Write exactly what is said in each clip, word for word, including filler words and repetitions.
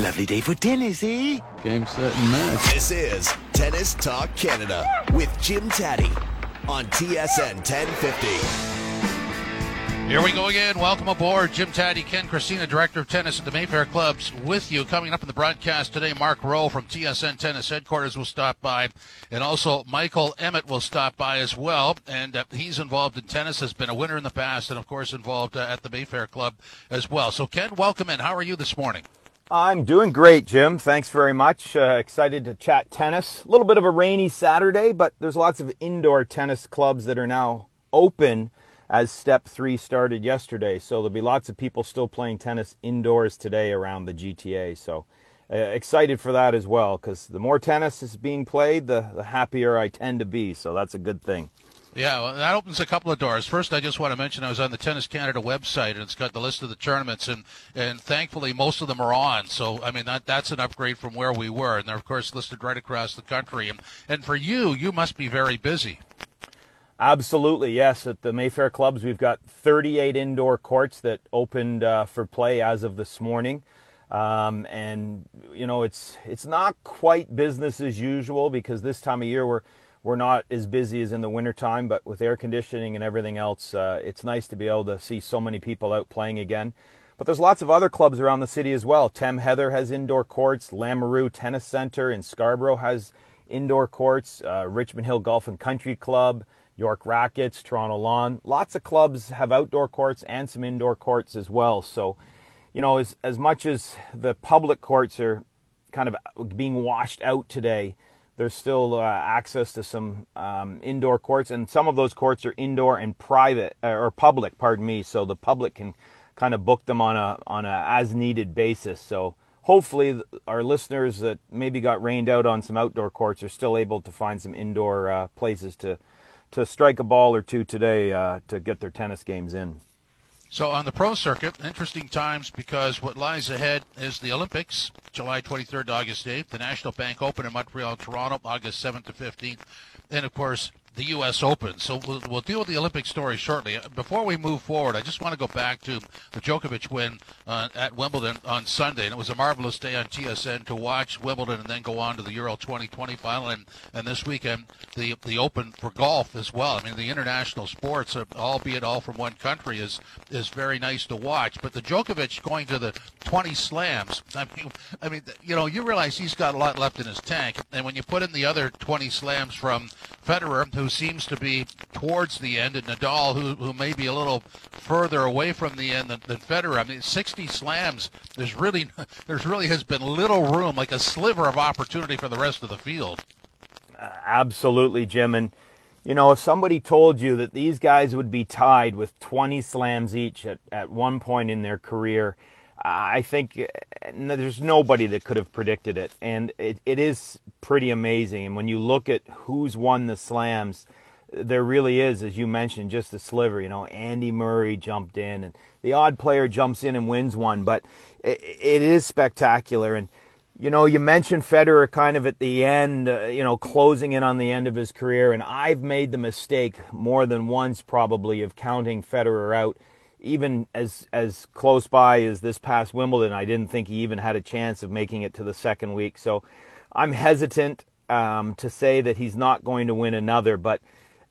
Lovely day for tennis, eh? Game set and match. This is Tennis Talk Canada with Jim Tatti on T S N ten fifty. Here we go again. Welcome aboard. Jim Tatti, Ken Christina, Director of Tennis at the Mayfair Clubs, with you. Coming up in the broadcast today, Mark Rowe from T S N Tennis Headquarters will stop by, and also Michael Emmett will stop by as well. And uh, he's involved in tennis, has been a winner in the past, and, of course, involved uh, at the Mayfair Club as well. So, Ken, welcome in. How are you this morning? I'm doing great, Jim. Thanks very much. Uh, excited to chat tennis. A little bit of a rainy Saturday, but there's lots of indoor tennis clubs that are now open as Step three started yesterday. So there'll be lots of people still playing tennis indoors today around the G T A. So uh, excited for that as well, because the more tennis is being played, the, the happier I tend to be. So that's a good thing. Yeah, well, that opens a couple of doors. First, I just want to mention I was on the Tennis Canada website, and it's got the list of the tournaments, and, and thankfully most of them are on. So, I mean, that that's an upgrade from where we were, and they're, of course, listed right across the country. And, and for you, you must be very busy. Absolutely, yes. At the Mayfair Clubs, we've got thirty-eight indoor courts that opened uh, for play as of this morning. Um, and, you know, it's it's not quite business as usual, because this time of year we're We're not as busy as in the wintertime, but with air conditioning and everything else, uh, it's nice to be able to see so many people out playing again. But there's lots of other clubs around the city as well. Tam Heather has indoor courts. Lamarou Tennis Centre in Scarborough has indoor courts. Uh, Richmond Hill Golf and Country Club, York Racquets, Toronto Lawn. Lots of clubs have outdoor courts and some indoor courts as well. So, you know, as, as much as the public courts are kind of being washed out today, there's still uh, access to some um, indoor courts, and some of those courts are indoor and private or public, pardon me. So the public can kind of book them on a on a as needed basis. So hopefully our listeners that maybe got rained out on some outdoor courts are still able to find some indoor uh, places to to strike a ball or two today uh, to get their tennis games in. So on the pro circuit, interesting times, because what lies ahead is the Olympics, July twenty-third to August eighth, the National Bank Open in Montreal, Toronto, August seventh to fifteenth, and, of course, the U S Open. So we'll, we'll deal with the Olympic story shortly. Before we move forward, I just want to go back to the Djokovic win uh, at Wimbledon on Sunday, and it was a marvelous day on T S N to watch Wimbledon and then go on to the Euro twenty twenty final, and, and this weekend the the Open for golf as well. I mean, the international sports, albeit all from one country, is is very nice to watch. But the Djokovic going to the twenty slams, I mean, I mean, you know, you realize he's got a lot left in his tank, and when you put in the other twenty slams from Federer, who seems to be towards the end, and Nadal, who who may be a little further away from the end than, than Federer. I mean, sixty slams, there's really, there's really has been little room, like a sliver of opportunity for the rest of the field. Uh, absolutely, Jim. And, you know, if somebody told you that these guys would be tied with twenty slams each at, at one point in their career, uh, I think uh, there's nobody that could have predicted it. And it, it is pretty amazing. And when you look at who's won the slams, there really is, as you mentioned, just a sliver. You know, Andy Murray jumped in, and the odd player jumps in and wins one. But it, it is spectacular. And, you know, you mentioned Federer kind of at the end, uh, you know, closing in on the end of his career. And I've made the mistake more than once probably of counting Federer out. Even as as close by as this past Wimbledon, I didn't think he even had a chance of making it to the second week. So I'm hesitant um, to say that he's not going to win another. But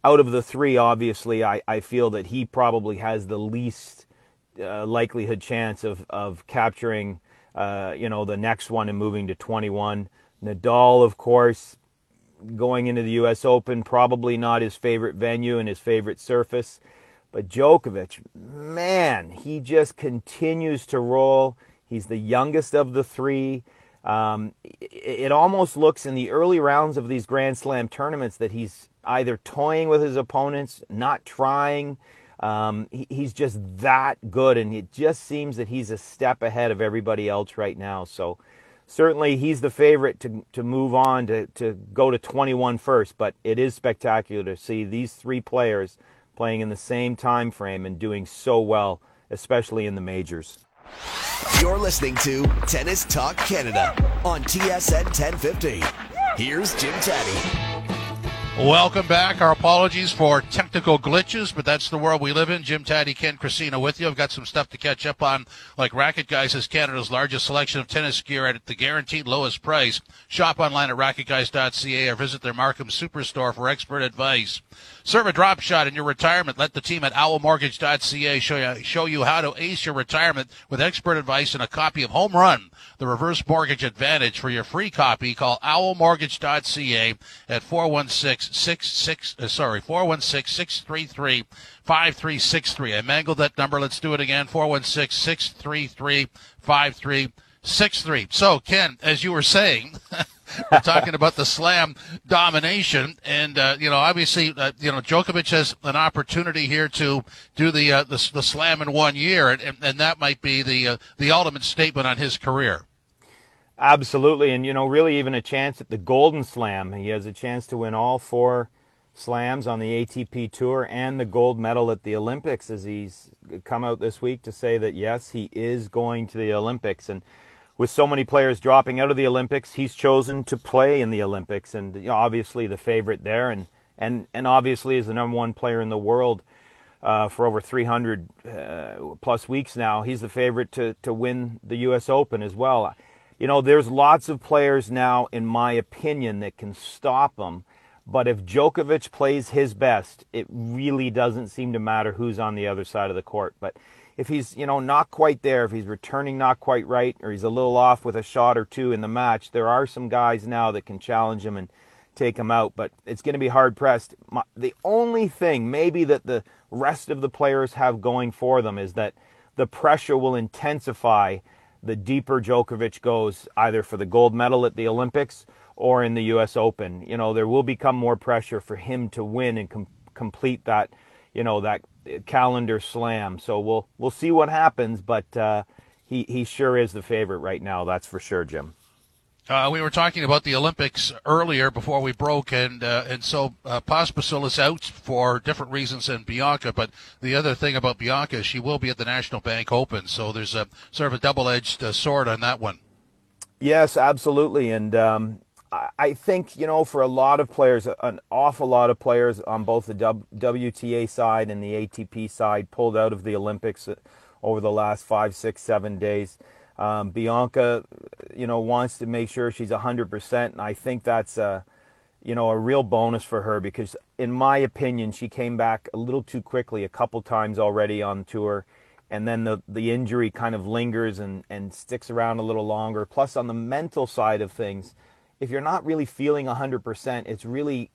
out of the three, obviously, I, I feel that he probably has the least uh, likelihood chance of, of capturing, uh, you know, the next one and moving to twenty-one. Nadal, of course, going into the U S Open, probably not his favorite venue and his favorite surface. But Djokovic, man, he just continues to roll. He's the youngest of the three. Um, it, it almost looks in the early rounds of these Grand Slam tournaments that he's either toying with his opponents, not trying. Um, he, he's just that good, and it just seems that he's a step ahead of everybody else right now. So certainly he's the favorite to, to move on, to, to go to twenty-one first. But it is spectacular to see these three players playing in the same time frame and doing so well, especially in the majors. You're listening to Tennis Talk Canada on T S N ten fifty. Here's Jim Tatti. Welcome back. Our apologies for technical glitches, but that's the world we live in. Jim Tatti, Ken Christina with you. I've got some stuff to catch up on, like Racket Guys is Canada's largest selection of tennis gear at the guaranteed lowest price. Shop online at racket guys dot c a or visit their Markham Superstore for expert advice. Serve a drop shot in your retirement. Let the team at owl mortgage dot c a show you, show you how to ace your retirement with expert advice and a copy of Home Run, the Reverse Mortgage Advantage. For your free copy, call owl mortgage dot c a at four one six, six six, uh, sorry, four one six, six three three, five three six three. I mangled that number. Let's do it again, four one six, six three three, five three six three. So, Ken, as you were saying, we're talking about the slam domination, and uh, you know, obviously, uh, you know, Djokovic has an opportunity here to do the uh, the, the slam in one year, and, and that might be the uh, the ultimate statement on his career. Absolutely, and you know, really, even a chance at the Golden Slam. He has a chance to win all four slams on the A T P Tour and the gold medal at the Olympics, as he's come out this week to say that yes, he is going to the Olympics. And with so many players dropping out of the Olympics, he's chosen to play in the Olympics, and you know, obviously the favorite there, and and and obviously is the number one player in the world uh, for over three hundred uh, plus weeks now. He's the favorite to to win the U S Open as well. You know, there's lots of players now, in my opinion, that can stop him, but if Djokovic plays his best, it really doesn't seem to matter who's on the other side of the court. But if he's, you know, not quite there, if he's returning not quite right, or he's a little off with a shot or two in the match, there are some guys now that can challenge him and take him out, but it's going to be hard-pressed. The only thing maybe that the rest of the players have going for them is that the pressure will intensify the deeper Djokovic goes, either for the gold medal at the Olympics or in the U S Open. You know, there will become more pressure for him to win and com- complete that, you know, that calendar slam. So we'll we'll see what happens, but uh he he sure is the favorite right now, that's for sure, Jim. Uh we were talking about the Olympics earlier before we broke, and uh, and so uh, Pospisil is out for different reasons than Bianca, but the other thing about Bianca is she will be at the National Bank Open, so there's a sort of a double-edged uh, sword on that one. Yes, absolutely. And um I think, you know, for a lot of players, an awful lot of players on both the W T A side and the A T P side pulled out of the Olympics over the last five, six, seven days. Um, Bianca, you know, wants to make sure she's one hundred percent, and I think that's, a, you know, a real bonus for her because, in my opinion, she came back a little too quickly a couple times already on tour, and then the, the injury kind of lingers and, and sticks around a little longer. Plus, on the mental side of things, if you're not really feeling one hundred percent, it's really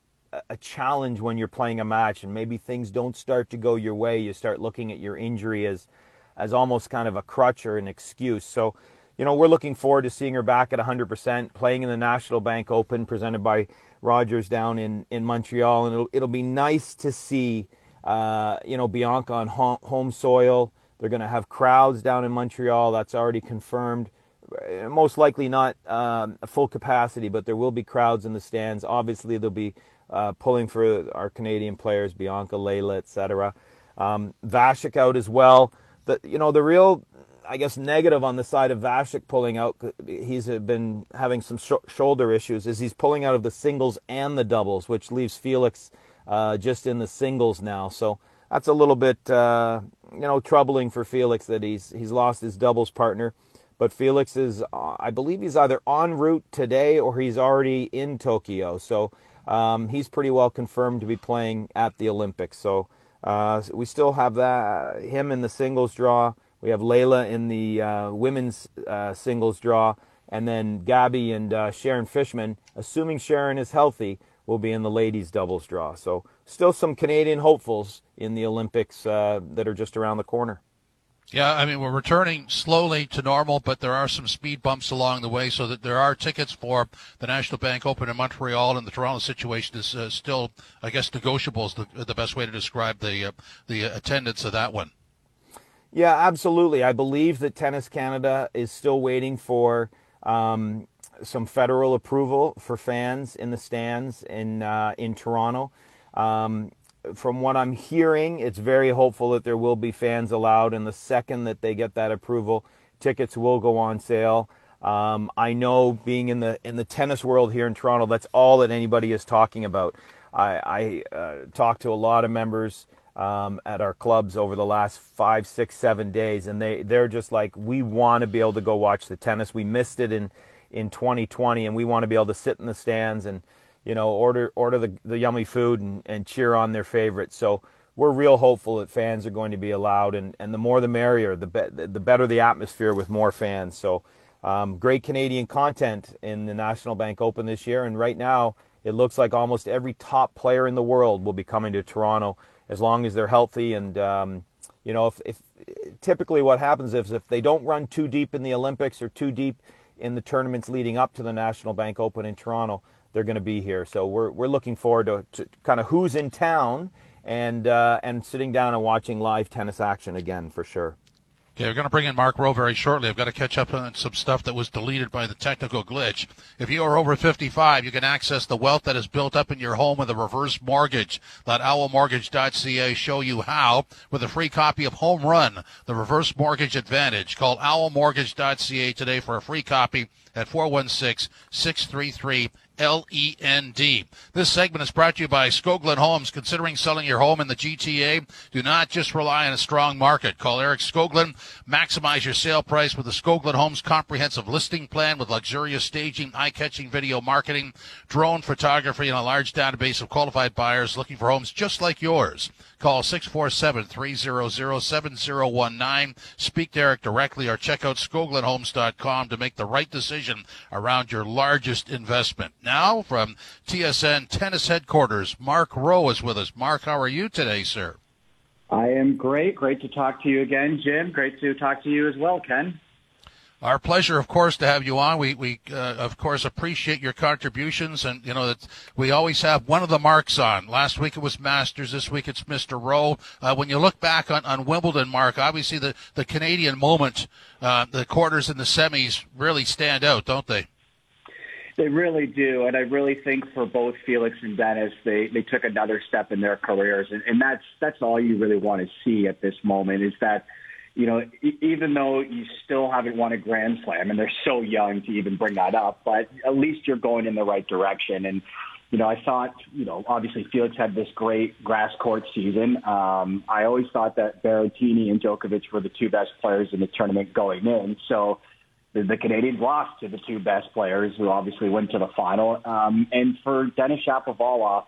a challenge when you're playing a match and maybe things don't start to go your way. You start looking at your injury as as almost kind of a crutch or an excuse. So, you know, we're looking forward to seeing her back at one hundred percent, playing in the National Bank Open presented by Rogers down in, in Montreal. And it'll, it'll be nice to see, uh, you know, Bianca on home, home soil. They're going to have crowds down in Montreal. That's already confirmed. Most likely not um, full capacity, but there will be crowds in the stands. Obviously, they'll be uh, pulling for our Canadian players, Bianca, Layla, et cetera. Um, Vasek out as well. The, you know, the real, I guess, negative on the side of Vasek pulling out, he's been having some sh- shoulder issues, is he's pulling out of the singles and the doubles, which leaves Felix uh, just in the singles now. So that's a little bit, uh, you know, troubling for Felix that he's he's lost his doubles partner. But Felix is, uh, I believe he's either en route today or he's already in Tokyo. So um, he's pretty well confirmed to be playing at the Olympics. So uh, we still have that, him in the singles draw. We have Layla in the uh, women's uh, singles draw. And then Gabby and uh, Sharon Fishman, assuming Sharon is healthy, will be in the ladies' doubles draw. So still some Canadian hopefuls in the Olympics uh, that are just around the corner. Yeah, I mean, we're returning slowly to normal, but there are some speed bumps along the way, so that there are tickets for the National Bank Open in Montreal, and the Toronto situation is uh, still, I guess, negotiable is the, the best way to describe the uh, the attendance of that one. Yeah, absolutely. I believe that Tennis Canada is still waiting for um, some federal approval for fans in the stands in, uh, in Toronto. Um From what I'm hearing, it's very hopeful that there will be fans allowed, and the second that they get that approval, tickets will go on sale. Um, I know, being in the in the tennis world here in Toronto, that's all that anybody is talking about. I, I uh, talked to a lot of members um, at our clubs over the last five, six, seven days, and they, they're just like, we want to be able to go watch the tennis. We missed it in, in twenty twenty, and we want to be able to sit in the stands and, you know, order order the, the yummy food and, and cheer on their favorites. So we're real hopeful that fans are going to be allowed, and, and the more the merrier, the, be, the better the atmosphere with more fans. So um, great Canadian content in the National Bank Open this year, and right now it looks like almost every top player in the world will be coming to Toronto as long as they're healthy. And, um, you know, if, if typically what happens is if they don't run too deep in the Olympics or too deep in the tournaments leading up to the National Bank Open in Toronto, they're going to be here. So we're we're looking forward to, to kind of who's in town and uh, and sitting down and watching live tennis action again for sure. Okay, we're going to bring in Mark Rowe very shortly. I've got to catch up on some stuff that was deleted by the technical glitch. If you are over fifty-five, you can access the wealth that is built up in your home with a reverse mortgage. Let owl mortgage dot c a show you how with a free copy of Home Run, the Reverse Mortgage Advantage. Call owl mortgage dot c a today for a free copy at four one six, six three three, eight two two two. L E N D. This segment is brought to you by Skoglund Homes. Considering selling your home in the G T A, do not just rely on a strong market. Call Eric Skoglund. Maximize your sale price with the Skoglund Homes comprehensive listing plan with luxurious staging, eye-catching video marketing, drone photography, and a large database of qualified buyers looking for homes just like yours. Call six four seven, three zero zero, seven zero one nine. Speak to Eric directly or check out skoglund homes dot com to make the right decision around your largest investment. Now, from T S N Tennis Headquarters, Mark Rowe is with us. Mark, how are you today, sir? I am great. Great to talk to you again, Jim. Great to talk to you as well, Ken. Our pleasure, of course, to have you on. We, we uh, of course, appreciate your contributions. And, you know, that we always have one of the Marks on. Last week it was Masters. This week it's Mister Rowe. Uh, when you look back on, on Wimbledon, Mark, obviously the, the Canadian moment, uh, the quarters and the semis really stand out, don't they? They really do, and I really think for both Felix and Denis, they, they took another step in their careers, and, and that's that's all you really want to see at this moment is that, you know, e- even though you still haven't won a Grand Slam, and they're so young to even bring that up, but at least you're going in the right direction. And, you know, I thought, you know, obviously Felix had this great grass court season. Um, I always thought that Berrettini and Djokovic were the two best players in the tournament going in, so the Canadians lost to the two best players who obviously went to the final. Um, and for Denis Shapovalov,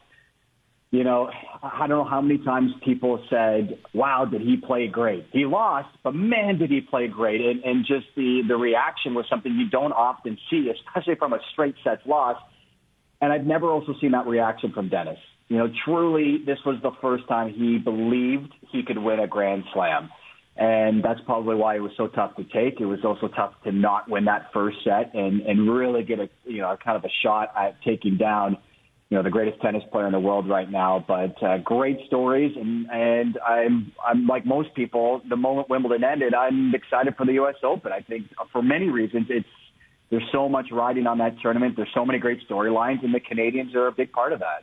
you know, I don't know how many times people said, wow, did he play great? He lost, but man, did he play great. And, and just the, the reaction was something you don't often see, especially from a straight sets loss. And I've never also seen that reaction from Denis. You know, truly, this was the first time he believed he could win a Grand Slam. And that's probably why it was so tough to take. It was also tough to not win that first set and, and really get a, you know, kind of a shot at taking down, you know, the greatest tennis player in the world right now. But uh, great stories. And, and I'm, I'm like most people, the moment Wimbledon ended, I'm excited for the U S Open. I think for many reasons, it's, there's so much riding on that tournament. There's so many great storylines, and the Canadians are a big part of that.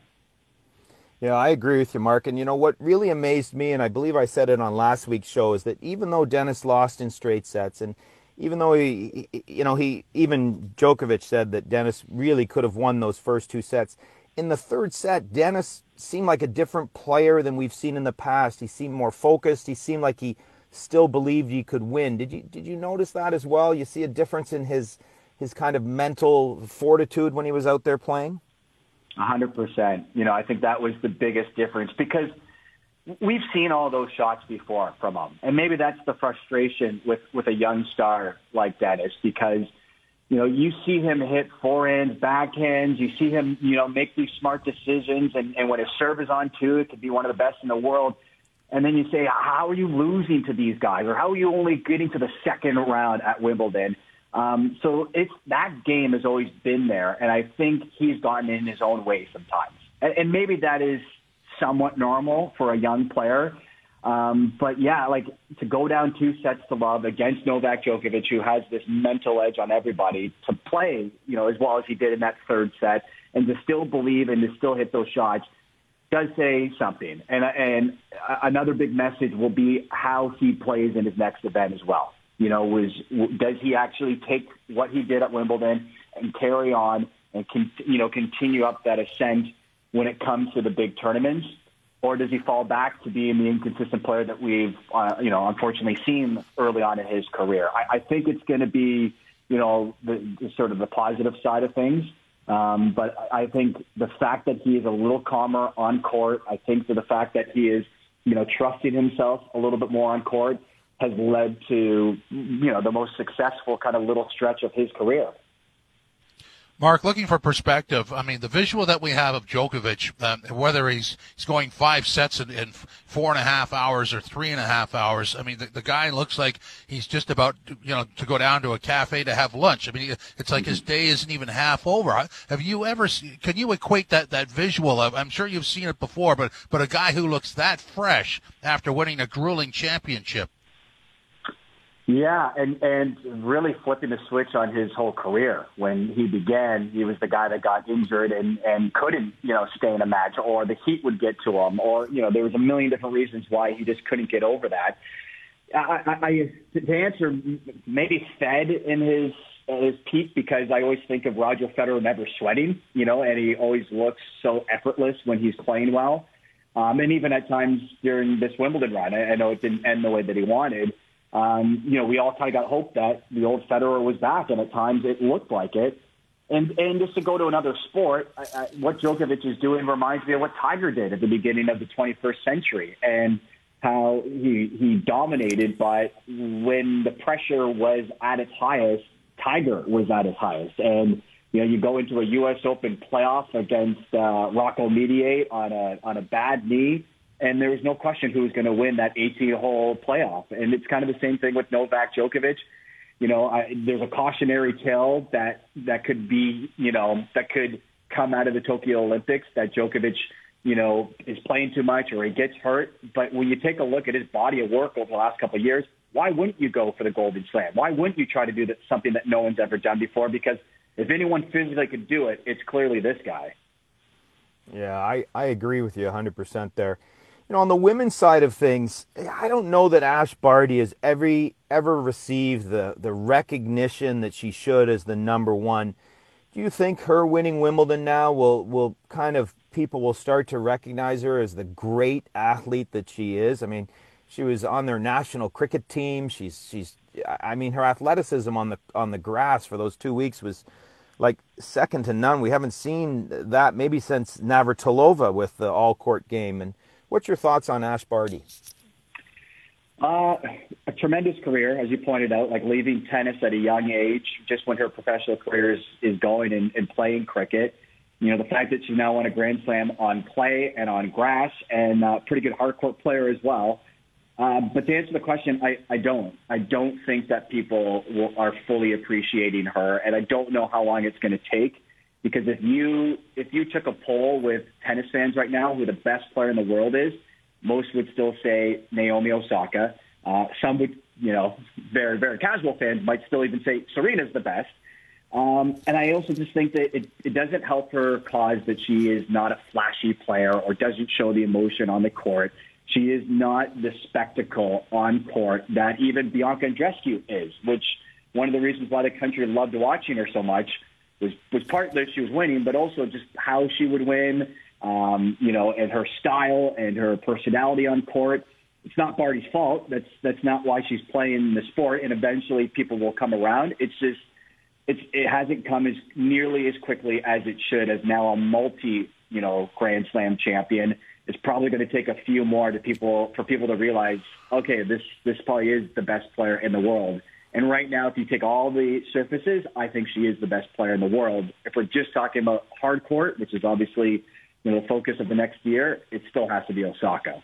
Yeah, I agree with you, Mark. And you know what really amazed me, and I believe I said it on last week's show, is that even though Denis lost in straight sets, and even though he, you know, he even Djokovic said that Denis really could have won those first two sets. In the third set, Denis seemed like a different player than we've seen in the past. He seemed more focused. He seemed like he still believed he could win. Did you did you notice that as well? You see a difference in his his kind of mental fortitude when he was out there playing? A hundred percent. You know, I think that was the biggest difference because we've seen all those shots before from him. And maybe that's the frustration with, with a young star like Denis because, you know, you see him hit forehands, backhands, you see him, you know, make these smart decisions. And, and when his serve is on too, it could be one of the best in the world. And then you say, how are you losing to these guys? Or how are you only getting to the second round at Wimbledon? Um, so it's that game has always been there, and I think he's gotten in his own way sometimes. And, and maybe that is somewhat normal for a young player. Um, but, yeah, like to go down two sets to love against Novak Djokovic, who has this mental edge on everybody, to play, you know, as well as he did in that third set, and to still believe and to still hit those shots does say something. And, and another big message will be how he plays in his next event as well. You know, was does he actually take what he did at Wimbledon and carry on and, con, you know, continue up that ascent when it comes to the big tournaments, or does he fall back to being the inconsistent player that we've, uh, you know, unfortunately seen early on in his career? I, I think it's going to be, you know, the, the sort of the positive side of things. Um, but I think the fact that he is a little calmer on court, I think that the fact that he is, you know, trusting himself a little bit more on court has led to, you know, the most successful kind of little stretch of his career. Mark, looking for perspective, I mean, the visual that we have of Djokovic, um, whether he's, he's going five sets in, in four and a half hours or three and a half hours, I mean, the, the guy looks like he's just about, you know, to go down to a cafe to have lunch. I mean, it's like his day isn't even half over. Have you ever, can you equate that, that visual of, I'm sure you've seen it before, but, but a guy who looks that fresh after winning a grueling championship? Yeah, and, and really flipping the switch on his whole career. When he began, he was the guy that got injured and, and couldn't, you know, stay in a match, or the heat would get to him, or, you know, there was a million different reasons why he just couldn't get over that. I, I, I to answer, maybe Fed in his his peak, because I always think of Roger Federer never sweating, you know, and he always looks so effortless when he's playing well. Um, and even at times during this Wimbledon run, I, I know it didn't end the way that he wanted. Um, you know, we all kind of got hope that the old Federer was back, and at times it looked like it. And and just to go to another sport, I, I, what Djokovic is doing reminds me of what Tiger did at the beginning of the twenty-first century, and how he he dominated, but when the pressure was at its highest, Tiger was at his highest. And, you know, you go into a U S Open playoff against uh, Rocco Mediate on a on a bad knee, and there was no question who was going to win that eighteen-hole playoff. And it's kind of the same thing with Novak Djokovic. You know, I, there's a cautionary tale that, that could be, you know, that could come out of the Tokyo Olympics, that Djokovic, you know, is playing too much or he gets hurt. But when you take a look at his body of work over the last couple of years, why wouldn't you go for the Golden Slam? Why wouldn't you try to do that, something that no one's ever done before? Because if anyone physically could do it, it's clearly this guy. Yeah, I, I agree with you one hundred percent there. You know, on the women's side of things, I don't know that Ash Barty has every, ever received the, the recognition that she should as the number one. Do you think her winning Wimbledon now will, will kind of, people will start to recognize her as the great athlete that she is? I mean, she was on their national cricket team. She's, she's, I mean, her athleticism on the, on the grass for those two weeks was like second to none. We haven't seen that maybe since Navratilova with the all court game. And what's your thoughts on Ash Barty? Uh, a tremendous career, as you pointed out, like leaving tennis at a young age, just when her professional career is, is going and, and playing cricket. You know, the fact that she now won a Grand Slam on clay and on grass, and a pretty good hardcourt player as well. Uh, but to answer the question, I, I don't. I don't think that people will, are fully appreciating her, and I don't know how long it's going to take. Because if you if you took a poll with tennis fans right now who the best player in the world is, most would still say Naomi Osaka. Uh, some would, you know, very, very casual fans might still even say Serena's the best. Um, and I also just think that it, it doesn't help her cause that she is not a flashy player or doesn't show the emotion on the court. She is not the spectacle on court that even Bianca Andreescu is, which one of the reasons why the country loved watching her so much was was part that she was winning, but also just how she would win, um, you know, and her style and her personality on court. It's not Barty's fault. That's that's not why she's playing the sport, and eventually people will come around. It's just it's it hasn't come as nearly as quickly as it should, as now a multi, you know, Grand Slam champion. It's probably going to take a few more to people for people to realize, okay, this this probably is the best player in the world. And right now, if you take all the surfaces, I think she is the best player in the world. If we're just talking about hard court, which is obviously, you know, the focus of the next year, it still has to be Osaka.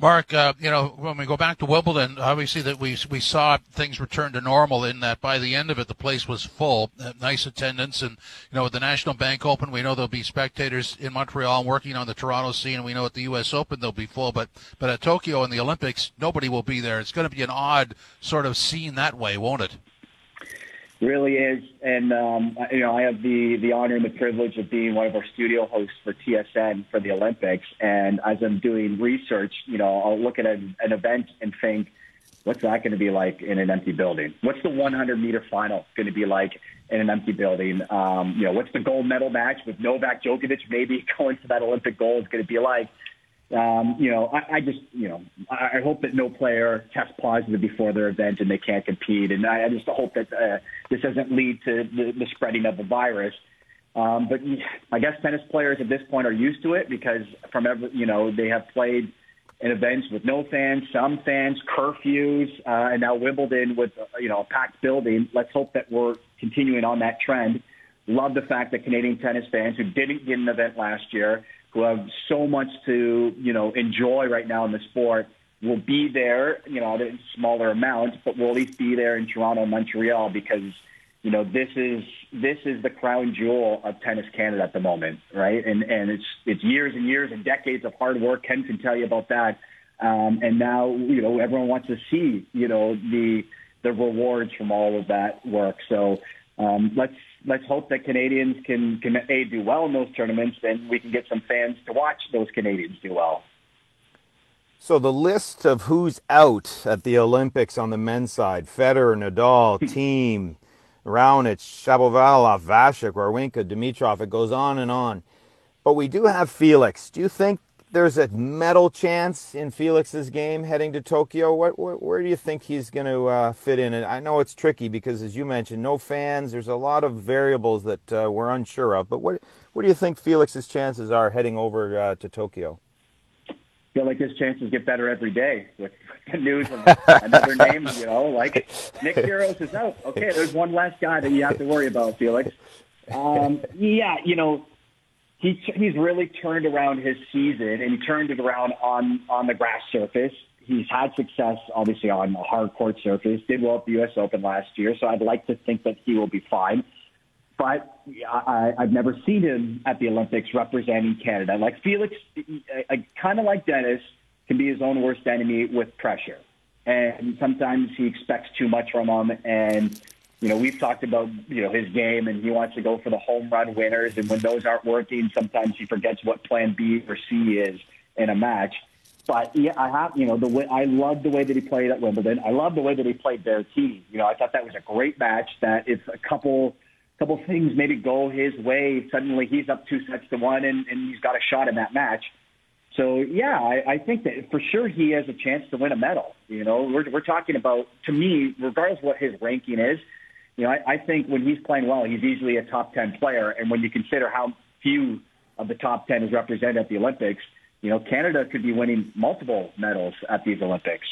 Mark, uh, you know, when we go back to Wimbledon, obviously that we we saw things return to normal in that by the end of it, the place was full, uh, nice attendance. And, you know, at the National Bank Open, we know there'll be spectators in Montreal working on the Toronto scene. We know at the U S Open they'll be full. But, but at Tokyo and the Olympics, nobody will be there. It's going to be an odd sort of scene that way, won't it? Really is. And, um, you know, I have the, the honor and the privilege of being one of our studio hosts for T S N for the Olympics. And as I'm doing research, you know, I'll look at an, an event and think, What's that going to be like in an empty building? What's the one hundred meter final going to be like in an empty building? Um, you know, what's the gold medal match with Novak Djokovic maybe going to that Olympic gold is going to be like? Um, you know, I, I just, you know, I hope that no player tests positive before their event and they can't compete. And I, I just hope that uh, this doesn't lead to the, the spreading of the virus. Um, but I guess tennis players at this point are used to it because from every, you know, they have played in events with no fans, some fans, curfews, uh, and now Wimbledon with, you know, a packed building. Let's hope that we're continuing on that trend. Love the fact that Canadian tennis fans who didn't get an event last year, who have so much to, you know, enjoy right now in the sport, will be there, you know, in smaller amounts, but will at least be there in Toronto, Montreal, because, you know, this is this is the crown jewel of Tennis Canada at the moment, right? And and it's it's years and years and decades of hard work. Ken can tell you about that. Um, and now, you know, everyone wants to see, you know, the the rewards from all of that work. So um, let's let's hope that Canadians can can A, do well in those tournaments, and we can get some fans to watch those Canadians do well. So the list of who's out at the Olympics on the men's side: Federer, Nadal, Thiem, Raonic, Shapovalov, Vasek, Wawrinka, Dimitrov. It goes on and on. But we do have Felix. Do you think there's a medal chance in Felix's game heading to Tokyo? What, what where do you think he's going to uh, fit in? And I know it's tricky because, as you mentioned, no fans. There's a lot of variables that uh, we're unsure of. But what what do you think Felix's chances are heading over uh, to Tokyo? I feel like his chances get better every day with the news of another name, you know, like Nick Kyrgios is out. Okay, there's one last guy that you have to worry about, Felix. Um, yeah, you know, he, he's really turned around his season, and he turned it around on, on the grass surface. He's had success, obviously, on the hard court surface, did well at the U S Open last year, so I'd like to think that he will be fine. But I, I've never seen him at the Olympics representing Canada. Like Felix, kind of like Dennis, can be his own worst enemy with pressure. And sometimes he expects too much from him. And, you know, we've talked about, you know, his game, and he wants to go for the home run winners. And when those aren't working, sometimes he forgets what plan B or C is in a match. But yeah, I have, you know, the way I love the way that he played at Wimbledon. I love the way that he played their team. You know, I thought that was a great match, that if a couple couple things maybe go his way, suddenly he's up two sets to one, and, and he's got a shot in that match. So, yeah, I, I think that for sure he has a chance to win a medal. You know, we're, we're talking about, to me, regardless of what his ranking is, you know, I, I think when he's playing well, he's easily a top ten player. And when you consider how few of the top ten is represented at the Olympics, you know, Canada could be winning multiple medals at these Olympics.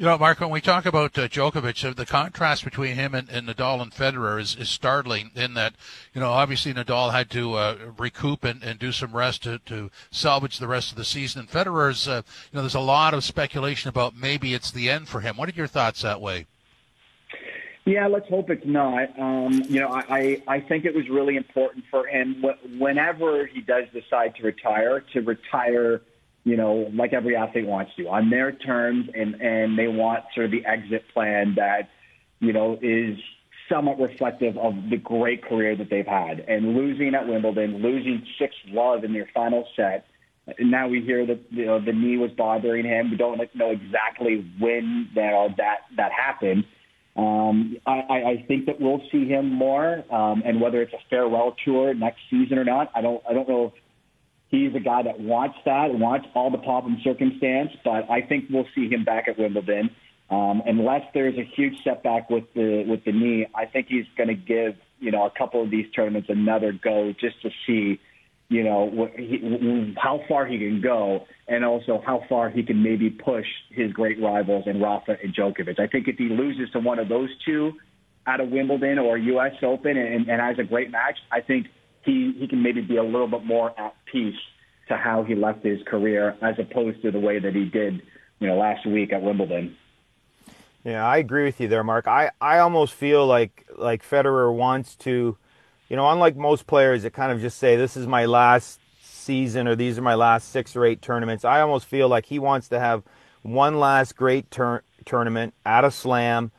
You know, Mark, when we talk about uh, Djokovic, the contrast between him and, and Nadal and Federer is, is startling in that, you know, obviously Nadal had to uh, recoup and, and do some rest to, to salvage the rest of the season. And Federer's, uh, you know, there's a lot of speculation about maybe it's the end for him. What are your thoughts that way? Yeah, let's hope it's not. Um, you know, I, I think it was really important for him whenever he does decide to retire, to retire you know, like every athlete wants to, on their terms, and, and they want sort of the exit plan that, you know, is somewhat reflective of the great career that they've had. And losing at Wimbledon, losing six love in their final set, and now we hear that, you know, the knee was bothering him. We don't know exactly when that that, that happened. Um, I, I think that we'll see him more, um, and whether it's a farewell tour next season or not, I don't I don't know if he's a guy that wants that, wants all the pomp and circumstance, but I think we'll see him back at Wimbledon. Um, unless there's a huge setback with the with the knee, I think he's going to give, you know, a couple of these tournaments another go just to see, you know, what he, how far he can go, and also how far he can maybe push his great rivals in Rafa and Djokovic. I think if he loses to one of those two at a Wimbledon or U S Open and, and has a great match, I think He, he can maybe be a little bit more at peace to how he left his career as opposed to the way that he did, you know, last week at Wimbledon. Yeah, I agree with you there, Mark. I, I almost feel like, like Federer wants to, you know, unlike most players that kind of just say, this is my last season or these are my last six or eight tournaments. I almost feel like he wants to have one last great tur- tournament at a slam.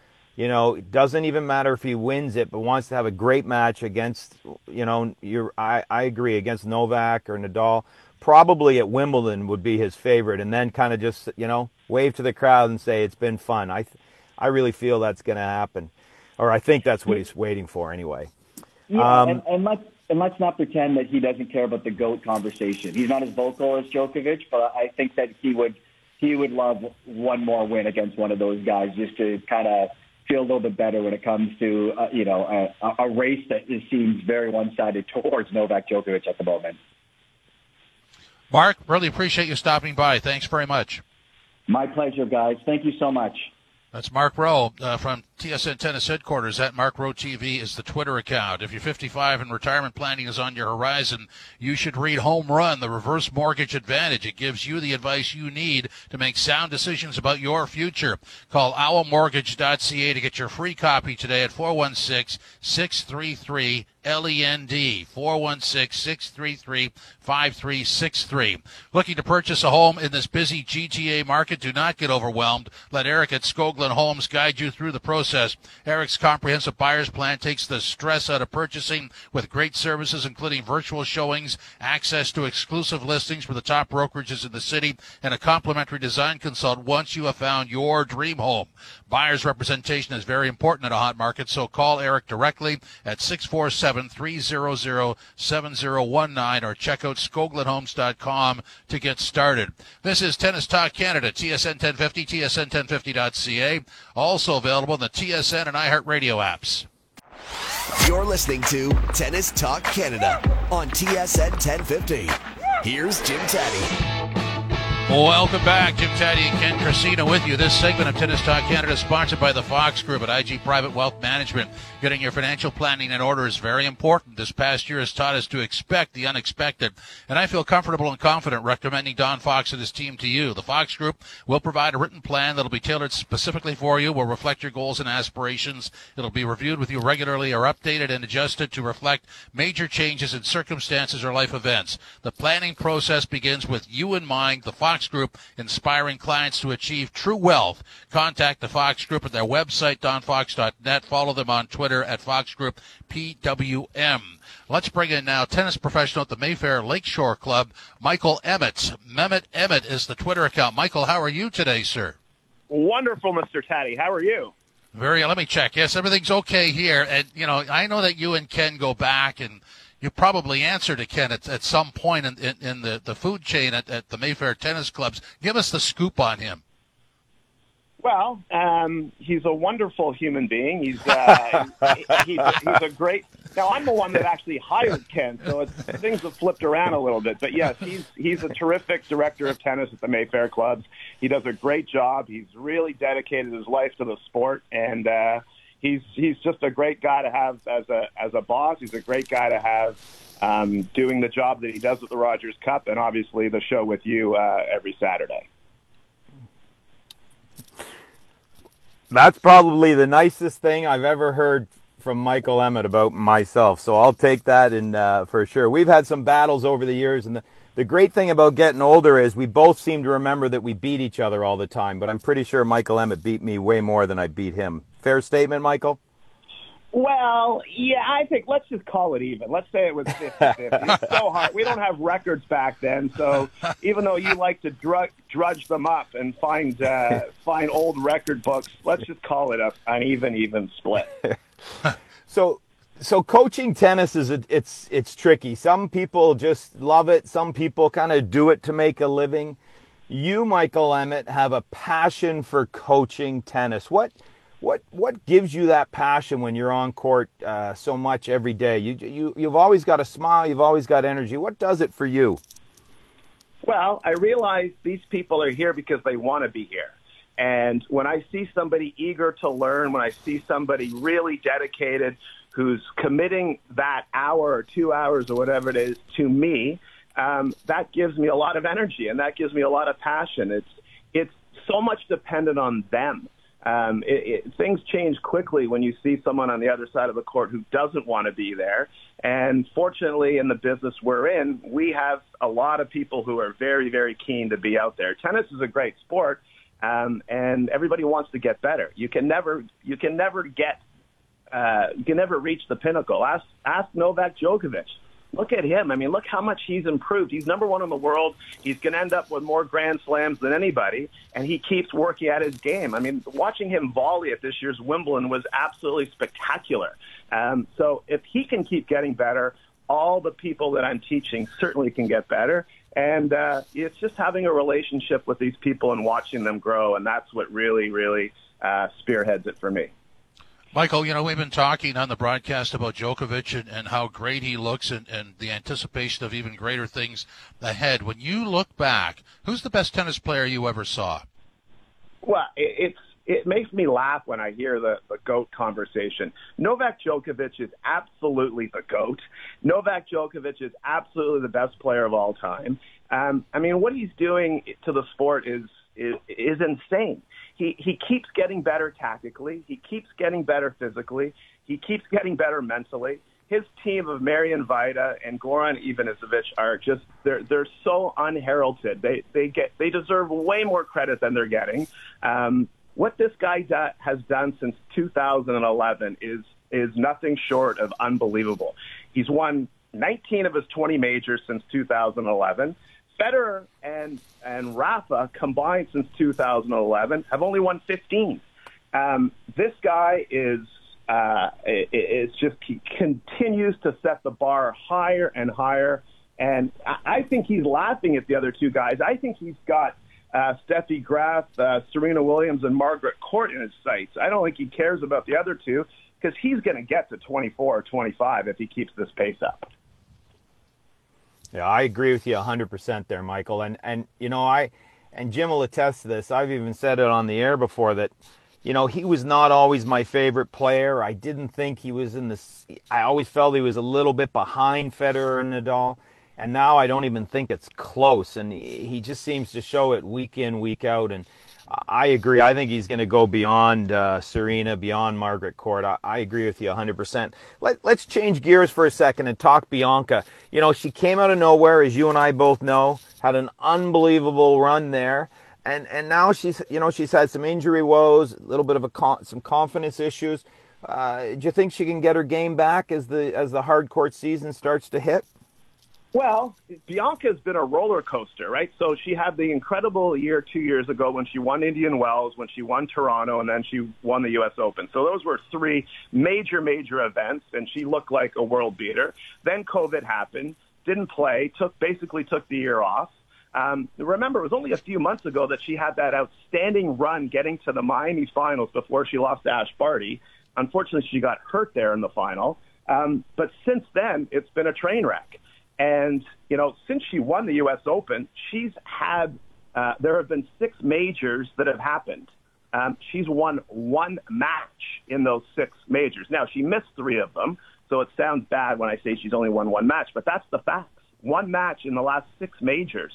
You know, it doesn't even matter if he wins it, but wants to have a great match against, you know, you're, I, I agree, against Novak or Nadal. probably at Wimbledon would be his favorite, and then kind of just, you know, wave to the crowd and say, it's been fun. I th- I really feel that's going to happen, or I think that's what he's waiting for anyway. Yeah, um, and, and, let's, and let's not pretend that he doesn't care about the GOAT conversation. He's not as vocal as Djokovic, but I think that he would he would love one more win against one of those guys just to kind of feel a little bit better when it comes to, uh, you know, a, a race that seems very one-sided towards Novak Djokovic at the moment. Mark, really appreciate you stopping by. Thanks very much. My pleasure, guys. Thank you so much. That's Mark Rowe uh, from T S N Tennis Headquarters. At Mark Rowe T V is the Twitter account. If you're fifty-five and retirement planning is on your horizon, you should read Home Run, the Reverse Mortgage Advantage. It gives you the advice you need to make sound decisions about your future. Call owl mortgage dot c a to get your free copy today at four one six, six three three, L E N D, four one six, six three three, five three six three. Looking to purchase a home in this busy G T A market? Do not get overwhelmed. Let Eric at Skoglund Homes guide you through the process. Eric's comprehensive buyer's plan takes the stress out of purchasing with great services, including virtual showings, access to exclusive listings for the top brokerages in the city, and a complimentary design consult once you have found your dream home. Buyer's representation is very important in a hot market, so call Eric directly at six four seven, three zero zero, seven zero one nine or check out skoglund homes dot com to get started. This is Tennis Talk Canada, T S N ten fifty, T S N ten fifty dot c a. Also available in the T S N and iHeartRadio apps. You're listening to Tennis Talk Canada on T S N ten fifty. Here's Jim Tatti. Welcome back. Jim Tatti and Ken Christina with you. This segment of Tennis Talk Canada is sponsored by the Fox Group at I G Private Wealth Management. Getting your financial planning in order is very important. This past year has taught us to expect the unexpected, and I feel comfortable and confident recommending Don Fox and his team to you. The Fox Group will provide a written plan that will be tailored specifically for you, will reflect your goals and aspirations. It will be reviewed with you regularly or updated and adjusted to reflect major changes in circumstances or life events. The planning process begins with you in mind. The Fox Group, inspiring clients to achieve true wealth. Contact the Fox Group at their website, don fox dot net. Follow them on Twitter at Fox Group P W M. Let's bring in now tennis professional at the Mayfair Lakeshore Club, Michael Emmett. Mehmet Emmett is the Twitter account. Michael, how are you today, sir? Wonderful, Mister Tatti. How are you? Very. Let me check. Yes, everything's okay here. And, you know, I know that you and Ken go back, and you probably answer to Ken at, at some point in, in, in the, the food chain at, at the Mayfair Tennis Clubs. Give us the scoop on him. Well, um, he's a wonderful human being. He's uh, he, he's, he's a great. Now I'm the one that actually hired Ken, so it's, things have flipped around a little bit. But yes, he's he's a terrific director of tennis at the Mayfair Clubs. He does a great job. He's really dedicated his life to the sport, and uh, He's he's just a great guy to have as a as a boss. He's a great guy to have um, doing the job that he does at the Rogers Cup, and obviously the show with you uh, every Saturday. That's probably the nicest thing I've ever heard from Michael Emmett about myself. So I'll take that in uh, for sure. We've had some battles over the years, and the, the great thing about getting older is we both seem to remember that we beat each other all the time. But I'm pretty sure Michael Emmett beat me way more than I beat him. Fair statement, Michael? Well, yeah, I think let's just call it even. Let's say it was fifty fifty. It's so hard. We don't have records back then, so even though you like to drudge, drudge them up and find uh, find old record books, let's just call it a, an even, even split. So, so coaching tennis is a, it's it's tricky. Some people just love it. Some people kind of do it to make a living. You, Michael Emmett, have a passion for coaching tennis. What? What what gives you that passion when you're on court uh, so much every day? You you you've always got a smile. You've always got energy. What does it for you? Well, I realize these people are here because they want to be here. And when I see somebody eager to learn, when I see somebody really dedicated, who's committing that hour or two hours or whatever it is to me, um, that gives me a lot of energy and that gives me a lot of passion. It's it's so much dependent on them. Um, it, it, things change quickly when you see someone on the other side of the court who doesn't want to be there. And fortunately, in the business we're in, we have a lot of people who are very, very keen to be out there. Tennis is a great sport, um, and everybody wants to get better. You can never, you can never get, uh, you can never reach the pinnacle. Ask, ask Novak Djokovic. look at him. I mean, look how much he's improved. He's number one in the world. He's going to end up with more Grand Slams than anybody, and he keeps working at his game. I mean, watching him volley at this year's Wimbledon was absolutely spectacular. Um, so if he can keep getting better, all the people that I'm teaching certainly can get better. And uh, it's just having a relationship with these people and watching them grow, and that's what really, really uh, spearheads it for me. Michael, you know, we've been talking on the broadcast about Djokovic and, and how great he looks and, and the anticipation of even greater things ahead. When you look back, who's the best tennis player you ever saw? Well, it, it's, it makes me laugh when I hear the, the GOAT conversation. Novak Djokovic is absolutely the GOAT. Novak Djokovic is absolutely the best player of all time. Um, I mean, what he's doing to the sport is is, is insane. He, he keeps getting better tactically. He keeps getting better physically. He keeps getting better mentally. His team of Marian Vaida and Goran Ivanisevic are just they're they're so unheralded. They they get they deserve way more credit than they're getting. Um, what this guy da- has done since two thousand eleven is is nothing short of unbelievable. He's won nineteen of his twenty majors since two thousand eleven. Federer and, and Rafa combined since two thousand eleven have only won fifteen. Um, this guy is uh, it, it's just he continues to set the bar higher and higher, and I, I think he's laughing at the other two guys. I think he's got uh, Steffi Graf, uh, Serena Williams, and Margaret Court in his sights. I don't think he cares about the other two because he's going to get to twenty-four or twenty-five if he keeps this pace up. Yeah, I agree with you one hundred percent there, Michael. And, and you know, I and Jim will attest to this. I've even said it on the air before that, you know, he was not always my favorite player. I didn't think he was in the – I always felt he was a little bit behind Federer and Nadal. And now I don't even think it's close. And he, he just seems to show it week in, week out. And I agree. I think he's going to go beyond uh, Serena, beyond Margaret Court. I, I agree with you one hundred percent. Let, let's change gears for a second and talk Bianca. You know, she came out of nowhere, as you and I both know, had an unbelievable run there. And and now she's, you know, she's had some injury woes, a little bit of a con- some confidence issues. Uh, do you think she can get her game back as the as the hard court season starts to hit? Well, Bianca's been a roller coaster, right? So she had the incredible year two years ago when she won Indian Wells, when she won Toronto, and then she won the U S Open. So those were three major, major events, and she looked like a world beater. Then COVID happened, didn't play, took basically took the year off. Um, remember, it was only a few months ago that she had that outstanding run getting to the Miami Finals before she lost to Ash Barty. Unfortunately, she got hurt there in the final. Um, but since then, it's been a train wreck. And, you know, since she won the U S Open, she's had uh, – there have been six majors that have happened. Um, she's won one match in those six majors. Now, she missed three of them, so it sounds bad when I say she's only won one match, but that's the facts. One match in the last six majors.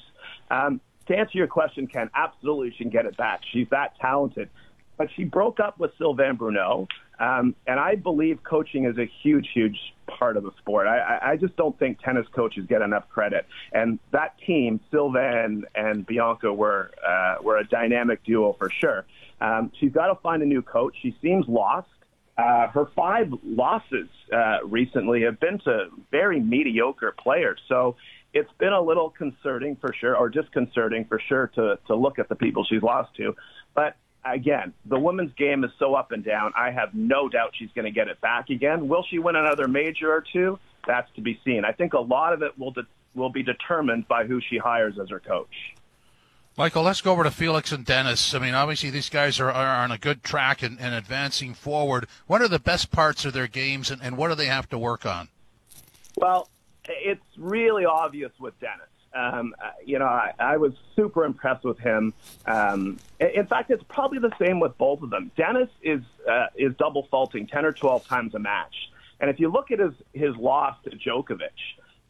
Um, to answer your question, Ken, absolutely she can get it back. She's that talented. But she broke up with Sylvain Bruneau, um, and I believe coaching is a huge, huge part of the sport. I, I just don't think tennis coaches get enough credit. And that team, Sylvain and Bianca, were uh, were a dynamic duo for sure. Um, she's got to find a new coach. She seems lost. Uh, her five losses uh, recently have been to very mediocre players. So it's been a little concerning for sure, or disconcerting for sure, to to look at the people she's lost to. But again, the women's game is so up and down. I have no doubt she's going to get it back again. Will she win another major or two? That's to be seen. I think a lot of it will de- will be determined by who she hires as her coach. Michael, let's go over to Felix and Dennis. I mean, obviously these guys are, are on a good track and, and advancing forward. What are the best parts of their games, and, and what do they have to work on? Well, it's really obvious with Dennis. Um, you know, I, I was super impressed with him. Um, in fact, it's probably the same with both of them. Dennis is uh, is double faulting ten or twelve times a match. And if you look at his, his loss to Djokovic,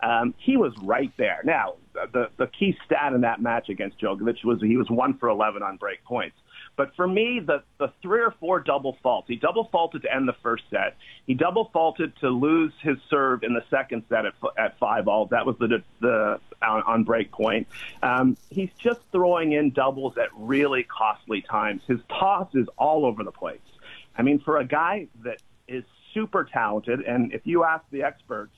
um, he was right there. Now, the, the key stat in that match against Djokovic was he was one for eleven on break points. But for me, the, the three or four double faults, he double faulted to end the first set. He double faulted to lose his serve in the second set at, at five all. That was the the on, on break point. Um, he's just throwing in doubles at really costly times. His toss is all over the place. I mean, for a guy that is super talented, and if you ask the experts,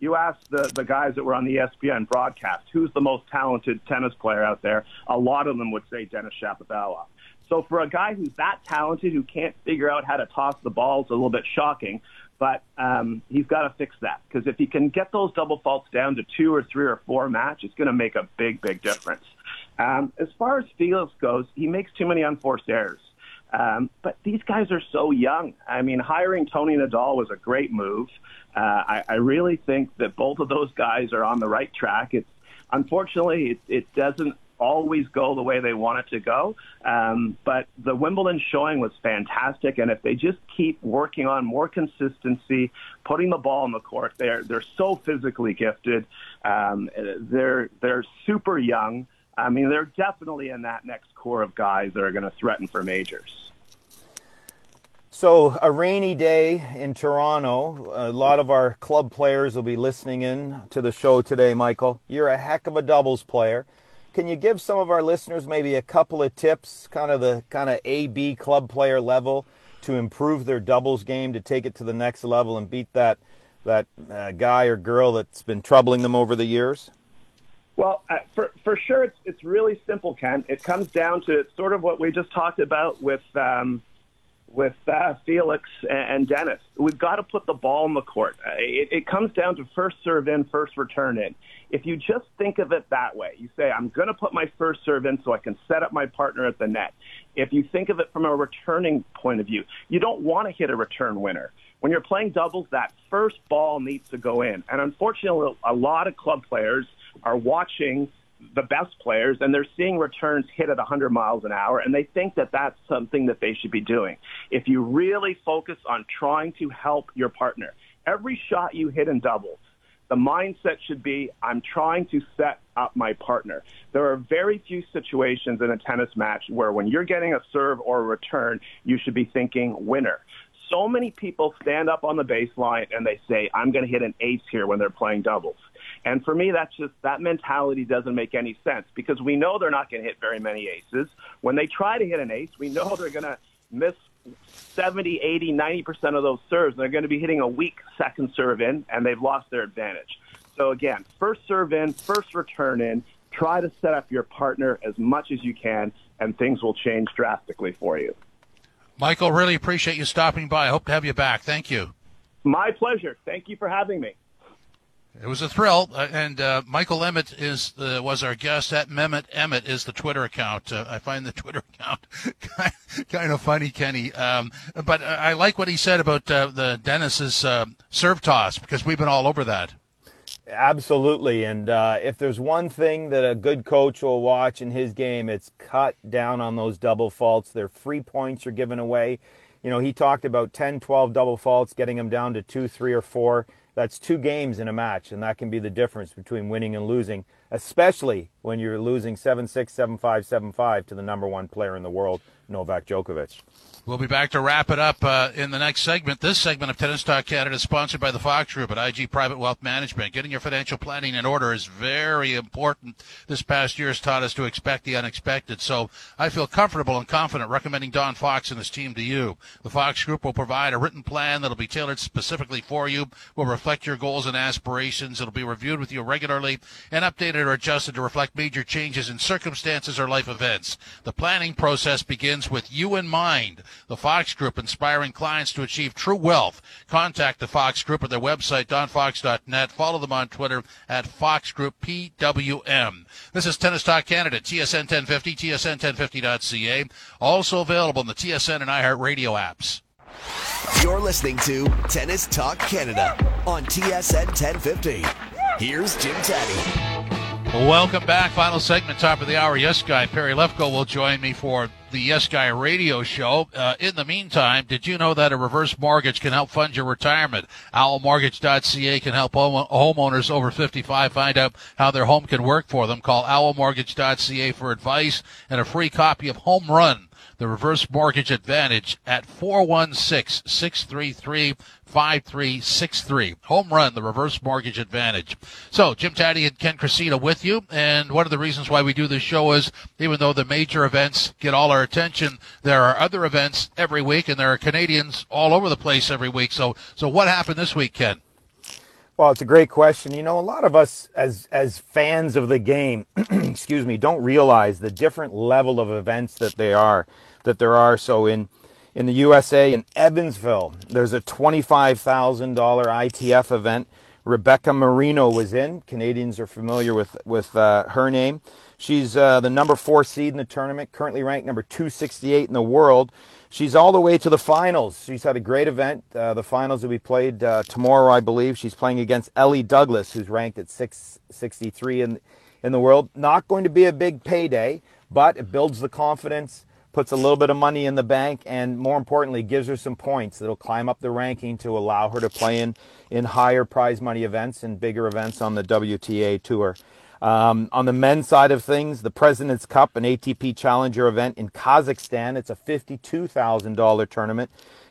you asked the, the guys that were on the E S P N broadcast, who's the most talented tennis player out there? A lot of them would say Denis Shapovalov. So for a guy who's that talented, who can't figure out how to toss the ball, it's a little bit shocking. But um, he's got to fix that, because if he can get those double faults down to two or three or four match, it's going to make a big, big difference. Um, as far as Felix goes, he makes too many unforced errors. Um, but these guys are so young. I mean, hiring Tony Nadal was a great move. Uh, I, I really think that both of those guys are on the right track. It's, unfortunately, it, it doesn't always go the way they want it to go. Um, but the Wimbledon showing was fantastic. And if they just keep working on more consistency, putting the ball on the court, they're, they're so physically gifted. Um, they're, they're super young. I mean, they're definitely in that next core of guys that are going to threaten for majors. So a rainy day in Toronto. A lot of our club players will be listening in to the show today, Michael. You're a heck of a doubles player. Can you give some of our listeners maybe a couple of tips, kind of the kind of A B club player level, to improve their doubles game, to take it to the next level and beat that, that uh, guy or girl that's been troubling them over the years? Well, uh, for, for sure, it's, it's really simple, Ken. It comes down to sort of what we just talked about with um, with uh, Felix and, and Denis. We've got to put the ball in the court. It, it comes down to first serve in, first return in. If you just think of it that way, you say, I'm going to put my first serve in so I can set up my partner at the net. If you think of it from a returning point of view, you don't want to hit a return winner. When you're playing doubles, that first ball needs to go in. And unfortunately, a lot of club players are watching the best players, and they're seeing returns hit at one hundred miles an hour, and they think that that's something that they should be doing. If you really focus on trying to help your partner, every shot you hit in doubles, the mindset should be, I'm trying to set up my partner. There are very few situations in a tennis match where when you're getting a serve or a return, you should be thinking winner. So many people stand up on the baseline and they say, I'm going to hit an ace here when they're playing doubles. And for me, that's just, that mentality doesn't make any sense, because we know they're not going to hit very many aces. When they try to hit an ace, we know they're going to miss seventy, eighty, ninety percent of those serves. They're going to be hitting a weak second serve in, and they've lost their advantage. So again, first serve in, first return in, try to set up your partner as much as you can, and things will change drastically for you. Michael, really appreciate you stopping by. I hope to have you back. Thank you. My pleasure. Thank you for having me. It was a thrill, uh, and uh, Michael Emmett is uh, was our guest. At Mehmet Emmett is the Twitter account. Uh, I find the Twitter account kind, kind of funny, Kenny. Um, but I like what he said about uh, the Dennis's uh, serve toss, because we've been all over that. Absolutely, and uh, if there's one thing that a good coach will watch in his game, it's cut down on those double faults. Their free points are given away. You know, he talked about ten, twelve double faults, getting them down to two, three, or four. That's two games in a match, and that can be the difference between winning and losing, especially when you're losing seven six, seven five, seven five to the number one player in the world, Novak Djokovic. We'll be back to wrap it up uh, in the next segment. This segment of Tennis Talk Canada is sponsored by the Fox Group at I G Private Wealth Management. Getting your financial planning in order is very important. This past year has taught us to expect the unexpected, so I feel comfortable and confident recommending Don Fox and his team to you. The Fox Group will provide a written plan that will be tailored specifically for you, will reflect your goals and aspirations. It will be reviewed with you regularly and updated or adjusted to reflect major changes in circumstances or life events. The planning process begins with you in mind. The Fox Group, inspiring clients to achieve true wealth. Contact the Fox Group at their website, don fox dot net. Follow them on Twitter at Fox Group P W M. This is Tennis Talk Canada, T S N ten fifty, T S N ten fifty dot C A. Also available in the T S N and iHeartRadio apps. You're listening to Tennis Talk Canada on T S N ten fifty. Here's Jim Tatti. Welcome back. Final segment, top of the hour. Yes Guy, Perry Lefko will join me for the Yes Guy radio show. Uh, in the meantime, did you know that a reverse mortgage can help fund your retirement? owl mortgage dot C A can help home- homeowners over fifty-five find out how their home can work for them. Call owl mortgage dot C A for advice and a free copy of Home Run, the Reverse Mortgage Advantage, at four one six, six three three, five three six three. Home Run, the Reverse Mortgage Advantage. So Jim Tatti and Ken Christina with you, and one of the reasons why we do this show is, even though the major events get all our attention, there are other events every week, and there are Canadians all over the place every week. So so what happened this week, Ken? Well, it's a great question. You know, a lot of us as as fans of the game, excuse me, don't realize the different level of events that they are, that there are. So in in the U S A, in Evansville, there's a twenty-five thousand dollars I T F event. Rebecca Marino was in. Canadians are familiar with with uh, her name. She's uh, the number four seed in the tournament, currently ranked number two sixty-eight in the world. She's all the way to the finals. She's had a great event. Uh, the finals will be played uh, tomorrow, I believe. She's playing against Ellie Douglas, who's ranked at six sixty-three in, in the world. Not going to be a big payday, but it builds the confidence, puts a little bit of money in the bank, and more importantly, gives her some points that'll climb up the ranking to allow her to play in, in higher prize money events and bigger events on the W T A Tour. Um, on the men's side of things, the President's Cup, an A T P Challenger event in Kazakhstan. It's a fifty-two thousand dollars tournament.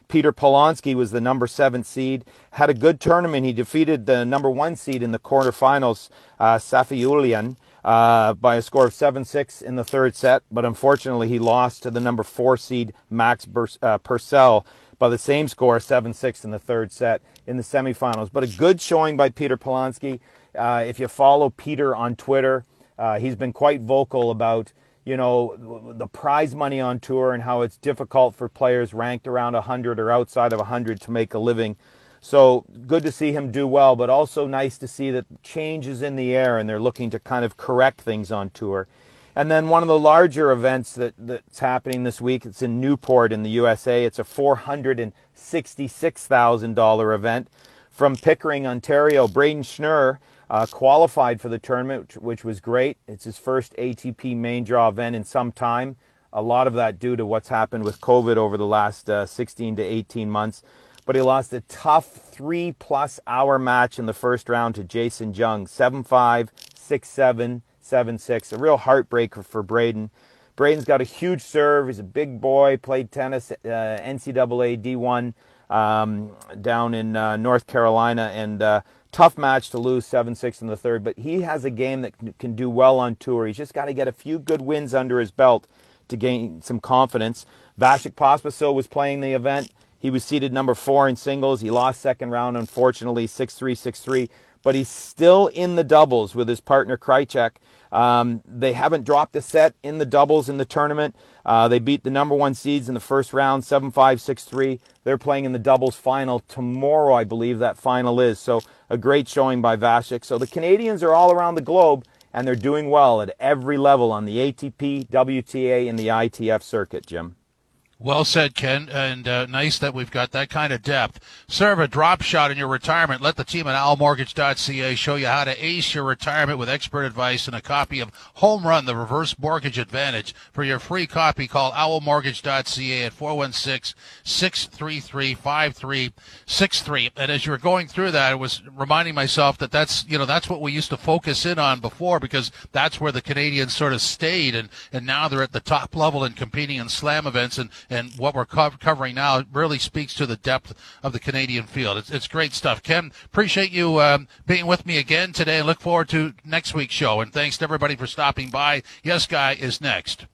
Peter Polansky was the number seven seed, had a good tournament. He defeated the number one seed in the quarterfinals, uh, Safiullin, uh, by a score of seven six in the third set. But unfortunately, he lost to the number four seed, Max Bur- uh, Purcell, by the same score, seven six in the third set in the semifinals. But a good showing by Peter Polansky. Uh, if you follow Peter on Twitter, uh, he's been quite vocal about, you know, the prize money on tour and how it's difficult for players ranked around one hundred or outside of one hundred to make a living. So good to see him do well, but also nice to see that change is in the air and they're looking to kind of correct things on tour. And then one of the larger events that, that's happening this week, it's in Newport in the U S A. It's a four hundred sixty-six thousand dollars event from Pickering, Ontario. Braden Schnurr Uh, qualified for the tournament, which, which was great. It's his first A T P main draw event in some time. A lot of that due to what's happened with COVID over the last uh, sixteen to eighteen months. But he lost a tough three-plus hour match in the first round to Jason Jung, seven five, six seven, seven six. A real heartbreaker for Braden. Braden's got a huge serve. He's a big boy, played tennis, uh, N C double A D one um, down in uh, North Carolina, and uh, tough match to lose seven six in the third, but he has a game that can do well on tour. He's just got to get a few good wins under his belt to gain some confidence. Vasek Pospisil was playing the event. He was seeded number four in singles. He lost second round, unfortunately, six three, six three, but he's still in the doubles with his partner Krajicek. Um, they haven't dropped a set in the doubles in the tournament. Uh, they beat the number one seeds in the first round, seven five, six three. They're playing in the doubles final tomorrow, I believe that final is. So a great showing by Vasek. So the Canadians are all around the globe, and they're doing well at every level on the A T P, W T A, and the I T F circuit, Jim. Well said, Ken, and uh, nice that we've got that kind of depth. Serve a drop shot in your retirement. Let the team at owl mortgage dot c a show you how to ace your retirement with expert advice and a copy of Home Run, the Reverse Mortgage Advantage. For your free copy, call owl mortgage dot c a at four one six, six three three, five three six three. And as you were going through that, I was reminding myself that that's, you know, that's what we used to focus in on before, because that's where the Canadians sort of stayed, and, and now they're at the top level and competing in slam events, and And what we're covering now really speaks to the depth of the Canadian field. It's, it's great stuff. Ken, appreciate you um, being with me again today, and look forward to next week's show. And thanks to everybody for stopping by. Yes Guy is next.